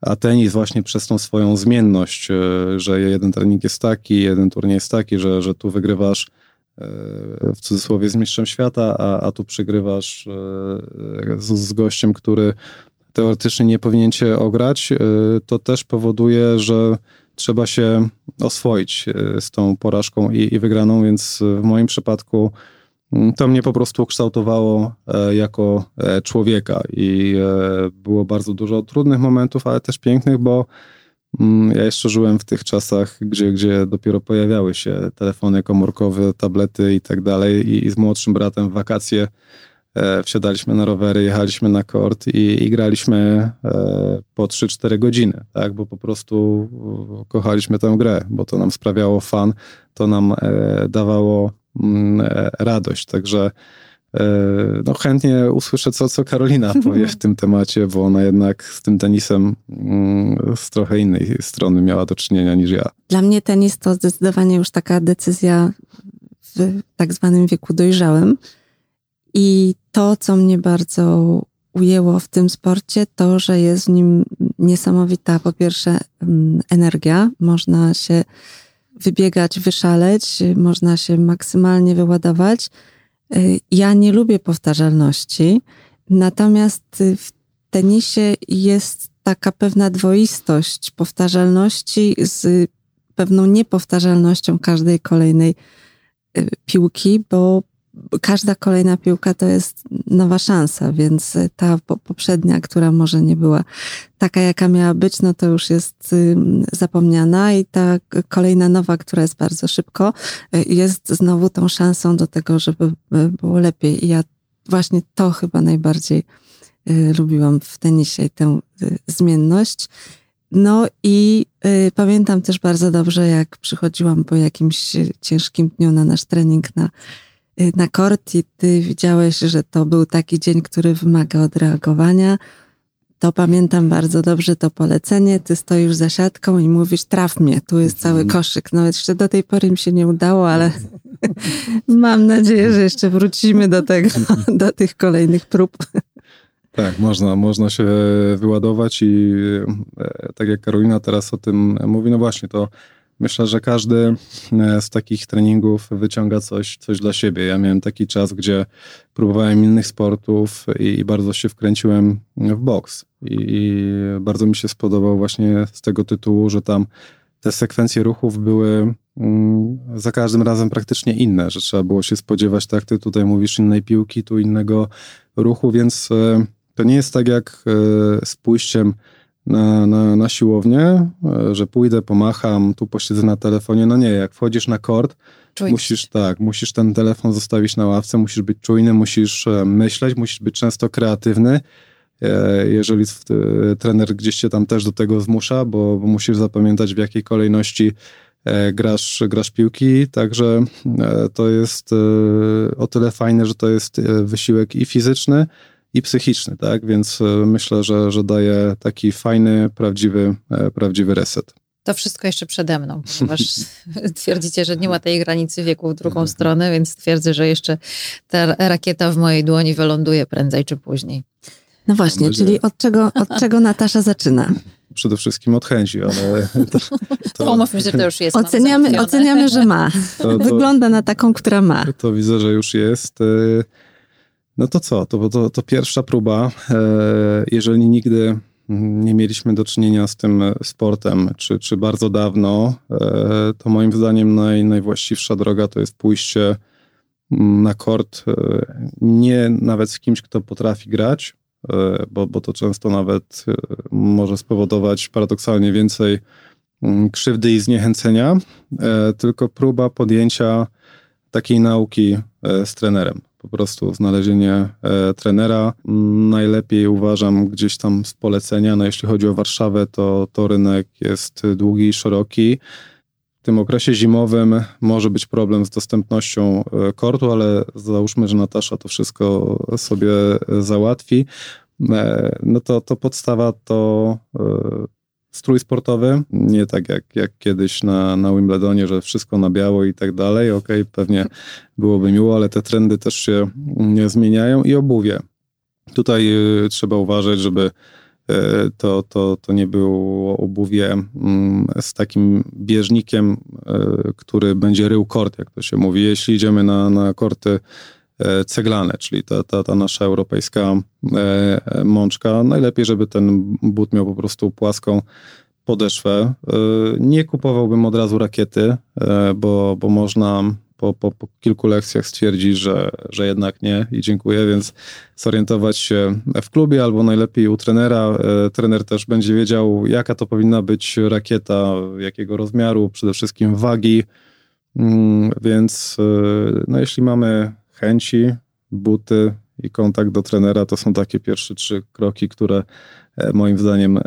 A tenis właśnie przez tą swoją zmienność, że jeden trening jest taki, jeden turniej jest taki, że tu wygrywasz w cudzysłowie z mistrzem świata, a tu przegrywasz z gościem, który teoretycznie nie powinien cię ograć, to też powoduje, że trzeba się oswoić z tą porażką i wygraną, więc w moim przypadku to mnie po prostu kształtowało jako człowieka i było bardzo dużo trudnych momentów, ale też pięknych, bo ja jeszcze żyłem w tych czasach, gdzie dopiero pojawiały się telefony komórkowe, tablety i tak dalej i z młodszym bratem w wakacje wsiadaliśmy na rowery, jechaliśmy na kort i graliśmy po 3-4 godziny, tak? Bo po prostu kochaliśmy tę grę, bo to nam sprawiało fan, to nam dawało radość, także chętnie usłyszę, co Karolina powie w tym temacie, bo ona jednak z tym tenisem z trochę innej strony miała do czynienia niż ja. Dla mnie tenis to zdecydowanie już taka decyzja w tak zwanym wieku dojrzałym i to, co mnie bardzo ujęło w tym sporcie, to, że jest w nim niesamowita, po pierwsze, energia, można się wybiegać, wyszaleć, można się maksymalnie wyładować. Ja nie lubię powtarzalności, natomiast w tenisie jest taka pewna dwoistość powtarzalności z pewną niepowtarzalnością każdej kolejnej piłki, bo każda kolejna piłka to jest nowa szansa, więc ta poprzednia, która może nie była taka, jaka miała być, to już jest zapomniana i ta kolejna nowa, która jest bardzo szybko, jest znowu tą szansą do tego, żeby było lepiej. I ja właśnie to chyba najbardziej lubiłam w tenisie, tę zmienność. No i pamiętam też bardzo dobrze, jak przychodziłam po jakimś ciężkim dniu na nasz trening na kort i ty widziałeś, że to był taki dzień, który wymaga odreagowania. To pamiętam bardzo dobrze to polecenie. Ty stoisz za siatką i mówisz, traf mnie, tu jest cały koszyk. No jeszcze do tej pory mi się nie udało, ale mam nadzieję, że jeszcze wrócimy do tego, do tych kolejnych prób. Tak, można się wyładować i tak jak Karolina teraz o tym mówi, no właśnie, to myślę, że każdy z takich treningów wyciąga coś dla siebie. Ja miałem taki czas, gdzie próbowałem innych sportów i bardzo się wkręciłem w boks. I bardzo mi się spodobał właśnie z tego tytułu, że tam te sekwencje ruchów były za każdym razem praktycznie inne, że trzeba było się spodziewać, tak, ty tutaj mówisz innej piłki, tu innego ruchu, więc to nie jest tak jak z pójściem na siłownię, że pójdę, pomacham, tu posiedzę na telefonie. No nie, jak wchodzisz na kort, musisz ten telefon zostawić na ławce, musisz być czujny, musisz myśleć, musisz być często kreatywny. Jeżeli trener gdzieś cię tam też do tego zmusza, bo musisz zapamiętać, w jakiej kolejności grasz piłki, także to jest o tyle fajne, że to jest wysiłek i fizyczny, i psychiczny, tak? Więc myślę, że daje taki fajny, prawdziwy reset. To wszystko jeszcze przede mną, ponieważ twierdzicie, że nie ma tej granicy wieku w drugą stronę, więc twierdzę, że jeszcze ta rakieta w mojej dłoni wyląduje prędzej czy później. No właśnie, czyli od czego Natasza zaczyna? Przede wszystkim od chęci, ale... Umówmy się, to już jest. Oceniamy, że ma. Wygląda na taką, która ma. To widzę, że już jest... No to co? To pierwsza próba. Jeżeli nigdy nie mieliśmy do czynienia z tym sportem, czy bardzo dawno, to moim zdaniem najwłaściwsza droga to jest pójście na kort nie nawet z kimś, kto potrafi grać, bo to często nawet może spowodować paradoksalnie więcej krzywdy i zniechęcenia, tylko próba podjęcia takiej nauki z trenerem. Po prostu znalezienie trenera. Najlepiej uważam gdzieś tam z polecenia. No jeśli chodzi o Warszawę, to rynek jest długi i szeroki. W tym okresie zimowym może być problem z dostępnością kortu, ale załóżmy, że Natasza to wszystko sobie załatwi. No to podstawa to strój sportowy. Nie tak jak kiedyś na Wimbledonie, że wszystko na biało i tak dalej. Okej, pewnie byłoby miło, ale te trendy też się zmieniają. I obuwie. Tutaj trzeba uważać, żeby to nie było obuwie z takim bieżnikiem, który będzie rył kort, jak to się mówi. Jeśli idziemy na korty ceglane, czyli ta nasza europejska mączka. Najlepiej, żeby ten but miał po prostu płaską podeszwę. Nie kupowałbym od razu rakiety, bo można po kilku lekcjach stwierdzić, że jednak nie i dziękuję, więc zorientować się w klubie albo najlepiej u trenera. Trener też będzie wiedział, jaka to powinna być rakieta, jakiego rozmiaru, przede wszystkim wagi, więc no, jeśli mamy chęci, buty i kontakt do trenera to są takie pierwsze 3 kroki, które moim zdaniem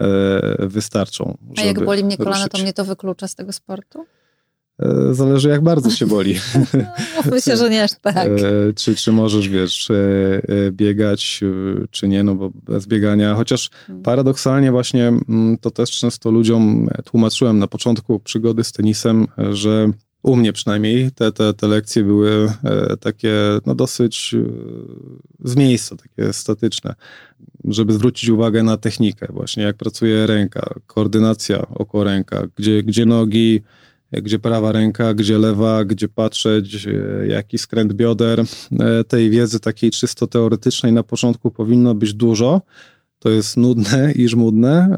wystarczą. A jak boli mnie kolana, to mnie to wyklucza z tego sportu? Zależy, jak bardzo się boli. Myślę, że nie aż tak. Czy możesz, wiesz, biegać, czy nie, no bo bez biegania. Chociaż paradoksalnie właśnie to też często ludziom tłumaczyłem na początku przygody z tenisem, że u mnie przynajmniej te lekcje były takie no dosyć z miejsca, takie statyczne, żeby zwrócić uwagę na technikę właśnie, jak pracuje ręka, koordynacja oko-ręka, gdzie nogi, gdzie prawa ręka, gdzie lewa, gdzie patrzeć, jaki skręt bioder. Tej wiedzy takiej czysto teoretycznej na początku powinno być dużo. To jest nudne i żmudne,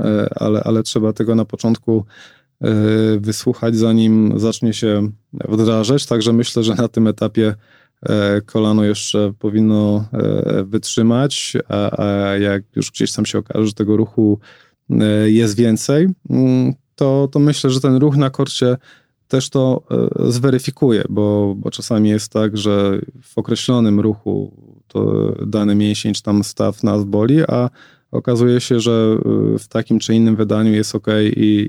ale trzeba tego na początku wysłuchać, zanim zacznie się wdrażać, także myślę, że na tym etapie kolano jeszcze powinno wytrzymać, a jak już gdzieś tam się okaże, że tego ruchu jest więcej, to myślę, że ten ruch na korcie też to zweryfikuje, bo czasami jest tak, że w określonym ruchu to dany mięsień czy tam staw nas boli, a okazuje się, że w takim czy innym wydaniu jest ok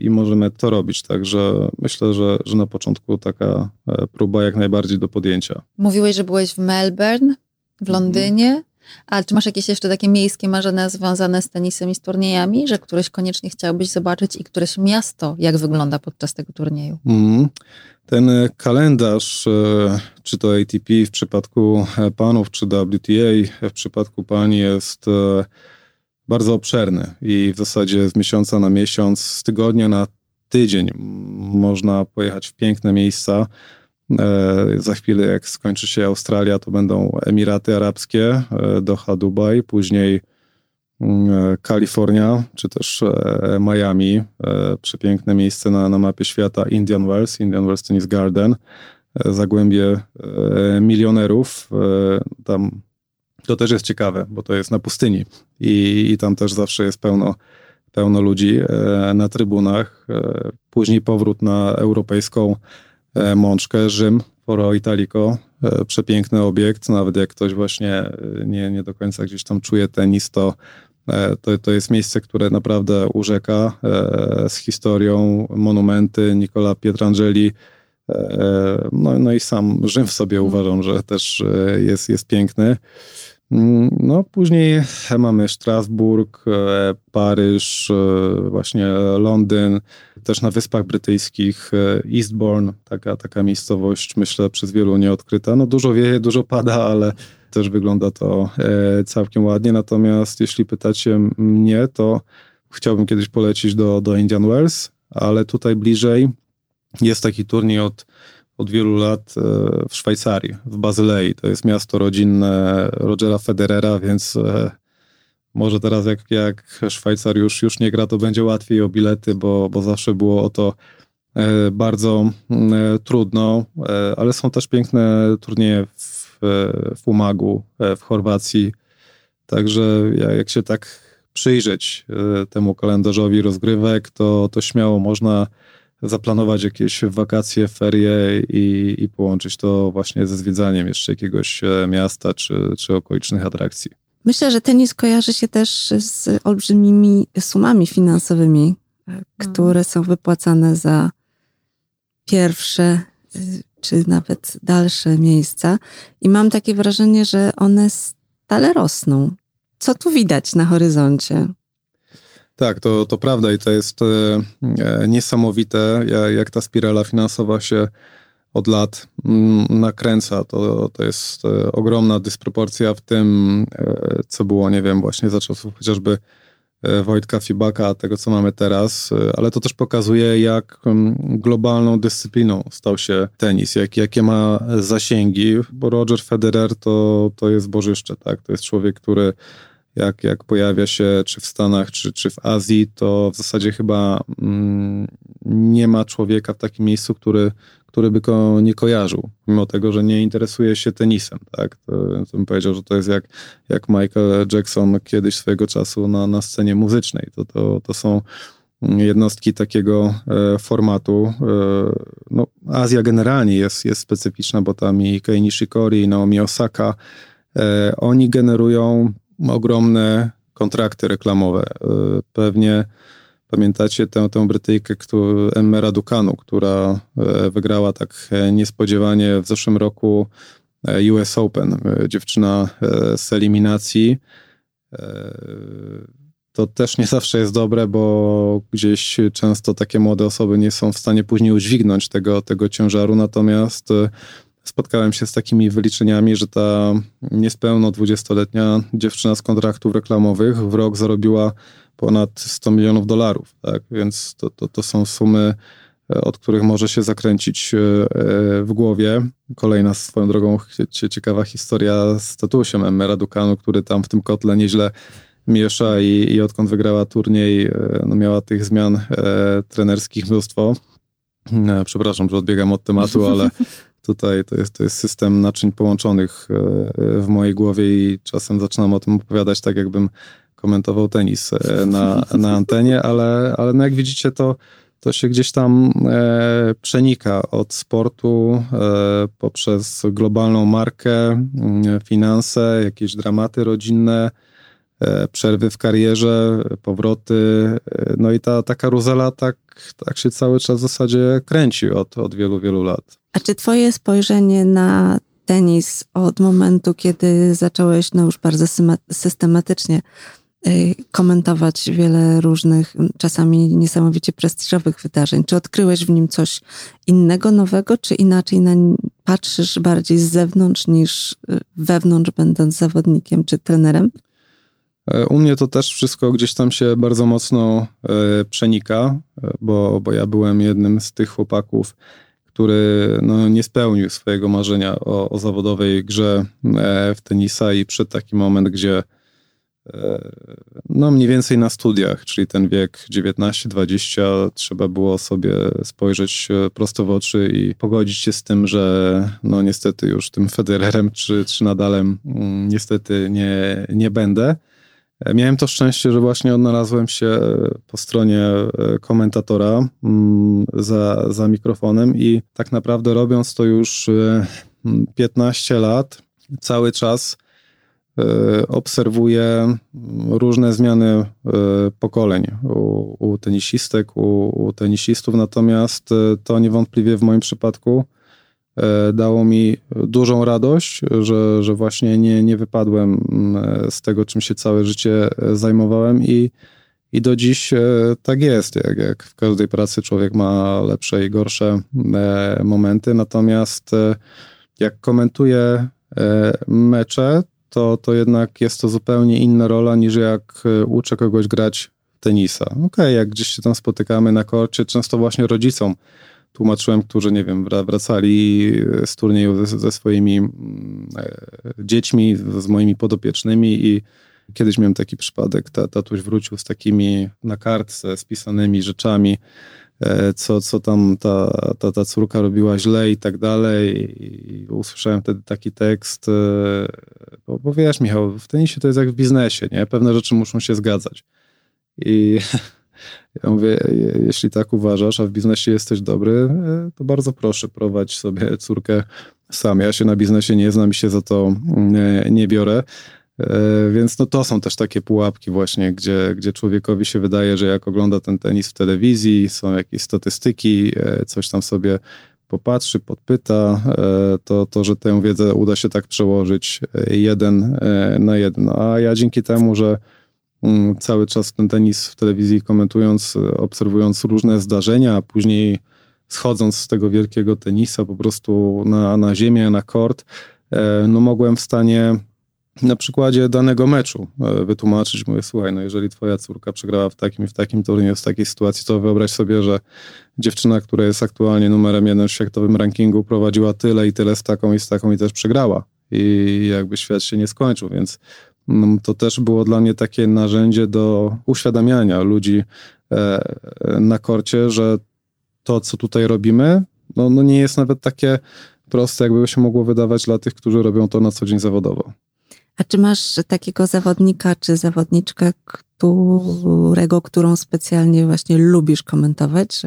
i możemy to robić. Także myślę, że na początku taka próba jak najbardziej do podjęcia. Mówiłeś, że byłeś w Melbourne, w Londynie. A czy masz jakieś jeszcze takie miejskie marzenia związane z tenisem i z turniejami, że któreś koniecznie chciałbyś zobaczyć i któreś miasto, jak wygląda podczas tego turnieju? Ten kalendarz, czy to ATP w przypadku panów, czy WTA w przypadku pani jest bardzo obszerny i w zasadzie z miesiąca na miesiąc, z tygodnia na tydzień można pojechać w piękne miejsca. Za chwilę, jak skończy się Australia, to będą Emiraty Arabskie, Doha, Dubaj, później Kalifornia, czy też Miami, przepiękne miejsce na mapie świata, Indian Wells Tennis Garden, zagłębie milionerów. Tam to też jest ciekawe, bo to jest na pustyni i tam też zawsze jest pełno ludzi na trybunach. Później powrót na europejską Mączkę, Rzym, Foro Italico, przepiękny obiekt, nawet jak ktoś właśnie nie do końca gdzieś tam czuje tenis, to jest miejsce, które naprawdę urzeka z historią, monumenty Nicola Pietrangeli, no i sam Rzym w sobie uważam, że też jest piękny. No później mamy Strasburg, Paryż, właśnie Londyn, też na Wyspach Brytyjskich, Eastbourne, taka miejscowość, myślę, przez wielu nieodkryta. No dużo wieje, dużo pada, ale też wygląda to całkiem ładnie. Natomiast jeśli pytacie mnie, to chciałbym kiedyś polecić do Indian Wells, ale tutaj bliżej jest taki turniej od wielu lat w Szwajcarii, w Bazylei. To jest miasto rodzinne Rogera Federera, więc może teraz jak Szwajcar już nie gra, to będzie łatwiej o bilety, bo zawsze było o to bardzo trudno, ale są też piękne turnieje w Umagu, w Chorwacji. Także jak się tak przyjrzeć temu kalendarzowi rozgrywek, to śmiało można zaplanować jakieś wakacje, ferie i połączyć to właśnie ze zwiedzaniem jeszcze jakiegoś miasta czy okolicznych atrakcji. Myślę, że tenis kojarzy się też z olbrzymimi sumami finansowymi, które są wypłacane za pierwsze czy nawet dalsze miejsca. I mam takie wrażenie, że one stale rosną. Co tu widać na horyzoncie? Tak, to prawda i to jest niesamowite, jak ta spirala finansowa się od lat nakręca. To jest ogromna dysproporcja w tym, co było, nie wiem, właśnie za czasów chociażby Wojtka Fibaka, tego co mamy teraz, ale to też pokazuje, jak globalną dyscypliną stał się tenis, jakie ma zasięgi, bo Roger Federer to jest bożyszcze, tak? To jest człowiek, który jak pojawia się czy w Stanach, czy w Azji, to w zasadzie chyba nie ma człowieka w takim miejscu, który by go nie kojarzył, mimo tego, że nie interesuje się tenisem. Tak? To bym powiedział, że to jest jak Michael Jackson kiedyś swojego czasu na scenie muzycznej. To są jednostki takiego formatu. No, Azja generalnie jest specyficzna, bo tam i Kei Nishikori, i Naomi Osaka, oni generują ogromne kontrakty reklamowe. Pewnie pamiętacie tę Brytyjkę, Emmę Raducanu, która wygrała tak niespodziewanie w zeszłym roku US Open. Dziewczyna z eliminacji. To też nie zawsze jest dobre, bo gdzieś często takie młode osoby nie są w stanie później udźwignąć tego ciężaru. Natomiast spotkałem się z takimi wyliczeniami, że ta niespełna 20-letnia dziewczyna z kontraktów reklamowych w rok zarobiła ponad $100 milionów. Tak? Więc to są sumy, od których może się zakręcić w głowie. Kolejna swoją drogą ciekawa historia z tatusią Emmy Raducanu, który tam w tym kotle nieźle miesza i odkąd wygrała turniej, no miała tych zmian trenerskich mnóstwo. Przepraszam, że odbiegam od tematu, ale tutaj to jest system naczyń połączonych w mojej głowie i czasem zaczynam o tym opowiadać tak, jakbym komentował tenis na antenie, ale no jak widzicie, to się gdzieś tam przenika od sportu poprzez globalną markę, finanse, jakieś dramaty rodzinne, przerwy w karierze, powroty, no i ta karuzela tak się cały czas w zasadzie kręci od wielu, wielu lat. A czy twoje spojrzenie na tenis od momentu, kiedy zacząłeś no już bardzo systematycznie komentować wiele różnych, czasami niesamowicie prestiżowych wydarzeń. Czy odkryłeś w nim coś innego, nowego, czy inaczej patrzysz bardziej z zewnątrz niż wewnątrz, będąc zawodnikiem czy trenerem? U mnie to też wszystko gdzieś tam się bardzo mocno przenika, bo ja byłem jednym z tych chłopaków, który no, nie spełnił swojego marzenia o zawodowej grze w tenisa i przyszedł taki moment, gdzie no mniej więcej na studiach, czyli ten wiek 19-20, trzeba było sobie spojrzeć prosto w oczy i pogodzić się z tym, że no niestety już tym Federerem czy Nadalem niestety nie będę. Miałem to szczęście, że właśnie odnalazłem się po stronie komentatora za mikrofonem i tak naprawdę robiąc to już 15 lat, cały czas obserwuję różne zmiany pokoleń u tenisistek, u tenisistów, natomiast to niewątpliwie w moim przypadku dało mi dużą radość, że właśnie nie wypadłem z tego, czym się całe życie zajmowałem i do dziś tak jest, jak w każdej pracy człowiek ma lepsze i gorsze momenty, natomiast jak komentuję mecze, to jednak jest to zupełnie inna rola niż jak uczę kogoś grać tenisa. Okej, jak gdzieś się tam spotykamy na korcie, często właśnie rodzicom tłumaczyłem, którzy, nie wiem, wracali z turnieju ze swoimi dziećmi, z moimi podopiecznymi i kiedyś miałem taki przypadek, tatuś wrócił z takimi na kartce spisanymi rzeczami, co tam ta córka robiła źle i tak dalej i usłyszałem wtedy taki tekst, bo wiesz Michał, w tenisie to jest jak w biznesie, nie? Pewne rzeczy muszą się zgadzać i ja mówię, jeśli tak uważasz, a w biznesie jesteś dobry, to bardzo proszę, prowadź sobie córkę sam, ja się na biznesie nie znam i się za to nie biorę. Więc no to są też takie pułapki właśnie, gdzie człowiekowi się wydaje, że jak ogląda ten tenis w telewizji, są jakieś statystyki, coś tam sobie popatrzy, podpyta, to że tę wiedzę uda się tak przełożyć jeden na jeden. A ja dzięki temu, że cały czas ten tenis w telewizji komentując, obserwując różne zdarzenia, a później schodząc z tego wielkiego tenisa po prostu na ziemię, na kort, no mogłem w stanie na przykładzie danego meczu wytłumaczyć, mówię, słuchaj, no jeżeli twoja córka przegrała w takim i w takim turnieju, w takiej sytuacji, to wyobraź sobie, że dziewczyna, która jest aktualnie numerem 1 w światowym rankingu, prowadziła tyle i tyle z taką i też przegrała. I jakby świat się nie skończył, więc to też było dla mnie takie narzędzie do uświadamiania ludzi na korcie, że to, co tutaj robimy, no nie jest nawet takie proste, jakby się mogło wydawać dla tych, którzy robią to na co dzień zawodowo. A czy masz takiego zawodnika czy zawodniczkę, którą specjalnie właśnie lubisz komentować?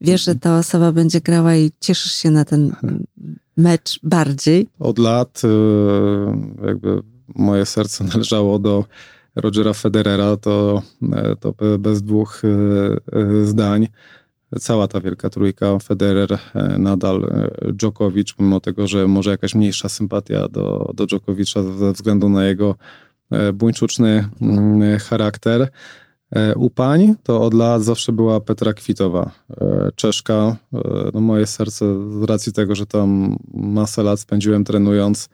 Wiesz, że ta osoba będzie grała i cieszysz się na ten mecz bardziej? Od lat jakby moje serce należało do Rogera Federera, to bez dwóch zdań. Cała ta wielka trójka, Federer, Nadal, Djokovic, mimo tego, że może jakaś mniejsza sympatia do Djokovicza ze względu na jego buńczuczny charakter. U pań to od lat zawsze była Petra Kwitowa, Czeszka. No moje serce z racji tego, że tam masę lat spędziłem trenując.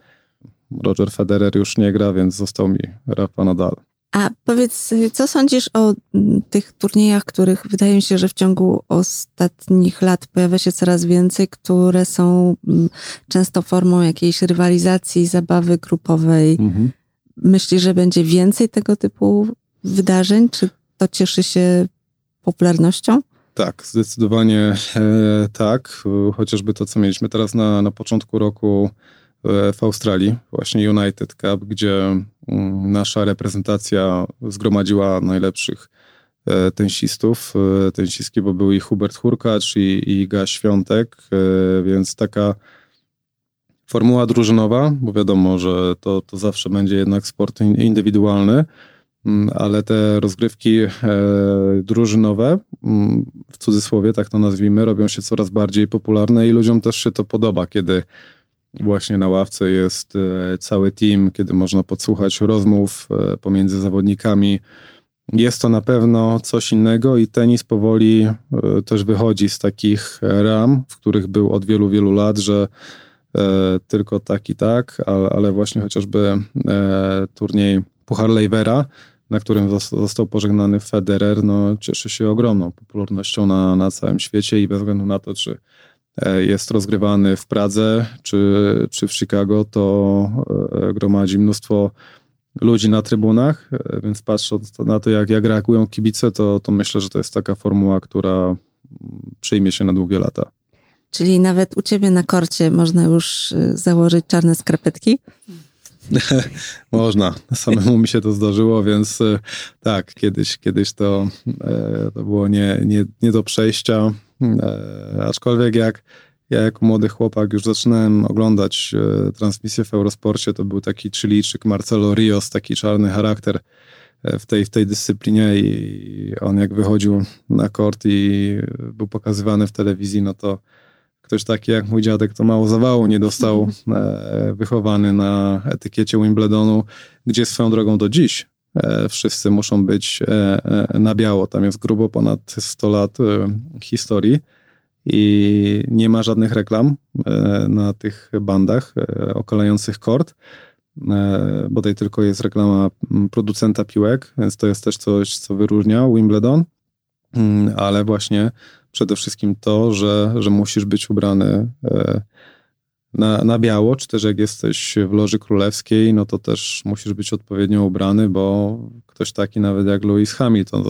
Roger Federer już nie gra, więc został mi Rafa Nadal. A powiedz, co sądzisz o tych turniejach, których wydaje mi się, że w ciągu ostatnich lat pojawia się coraz więcej, które są często formą jakiejś rywalizacji, zabawy grupowej. Mhm. Myślisz, że będzie więcej tego typu wydarzeń? Czy to cieszy się popularnością? Tak, zdecydowanie tak. Chociażby to, co mieliśmy teraz na początku roku w Australii, właśnie United Cup, gdzie nasza reprezentacja zgromadziła najlepszych tenisistów, bo był i Hubert Hurkacz i Iga Świątek, więc taka formuła drużynowa, bo wiadomo, że to zawsze będzie jednak sport indywidualny, ale te rozgrywki drużynowe, w cudzysłowie, tak to nazwijmy, robią się coraz bardziej popularne i ludziom też się to podoba, kiedy właśnie na ławce jest cały team, kiedy można podsłuchać rozmów pomiędzy zawodnikami. Jest to na pewno coś innego i tenis powoli też wychodzi z takich ram, w których był od wielu, wielu lat, że tylko tak i tak, ale właśnie chociażby turniej Puchar Lejwera, na którym został pożegnany Federer, no, cieszy się ogromną popularnością na całym świecie i bez względu na to, czy jest rozgrywany w Pradze czy w Chicago, to gromadzi mnóstwo ludzi na trybunach, więc patrząc na to, jak reagują kibice, to myślę, że to jest taka formuła, która przyjmie się na długie lata. Czyli nawet u ciebie na korcie można już założyć czarne skarpetki? Można. Samemu mi się to zdarzyło, więc tak, kiedyś to było nie do przejścia. Aczkolwiek ja jako młody chłopak już zaczynałem oglądać transmisję w Eurosporcie, to był taki Chilijczyk Marcelo Rios, taki czarny charakter w tej dyscyplinie i on jak wychodził na kort i był pokazywany w telewizji, no to ktoś taki jak mój dziadek to mało zawału nie dostał, wychowany na etykiecie Wimbledonu, gdzie swoją drogą do dziś wszyscy muszą być na biało. Tam jest grubo ponad 100 lat historii i nie ma żadnych reklam na tych bandach okalających kort. Bodaj tylko jest reklama producenta piłek, więc to jest też coś, co wyróżnia Wimbledon, ale właśnie przede wszystkim to, że musisz być ubrany na biało, czy też jak jesteś w Loży Królewskiej, no to też musisz być odpowiednio ubrany, bo ktoś taki nawet jak Louis Hamilton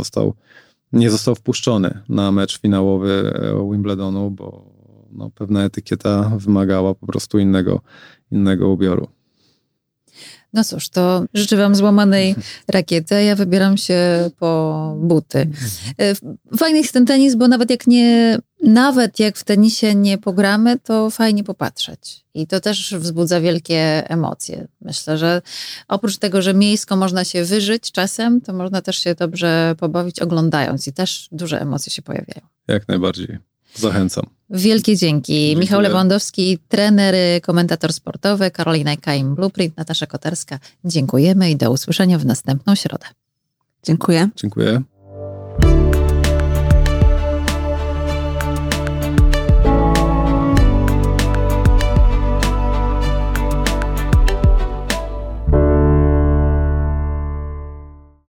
nie został wpuszczony na mecz finałowy Wimbledonu, bo no, pewna etykieta wymagała po prostu innego ubioru. No cóż, to życzę wam złamanej rakiety, a ja wybieram się po buty. Fajny jest ten tenis, bo nawet jak w tenisie nie pogramy, to fajnie popatrzeć. I to też wzbudza wielkie emocje. Myślę, że oprócz tego, że miejsko można się wyżyć czasem, to można też się dobrze pobawić oglądając i też duże emocje się pojawiają. Jak najbardziej. Zachęcam. Wielkie dzięki. Dziękuję. Michał Lewandowski, trener, komentator sportowy, Karolina Kaim, Blueprint, Natasza Kotarska. Dziękujemy i do usłyszenia w następną środę. Dziękuję. Dziękuję.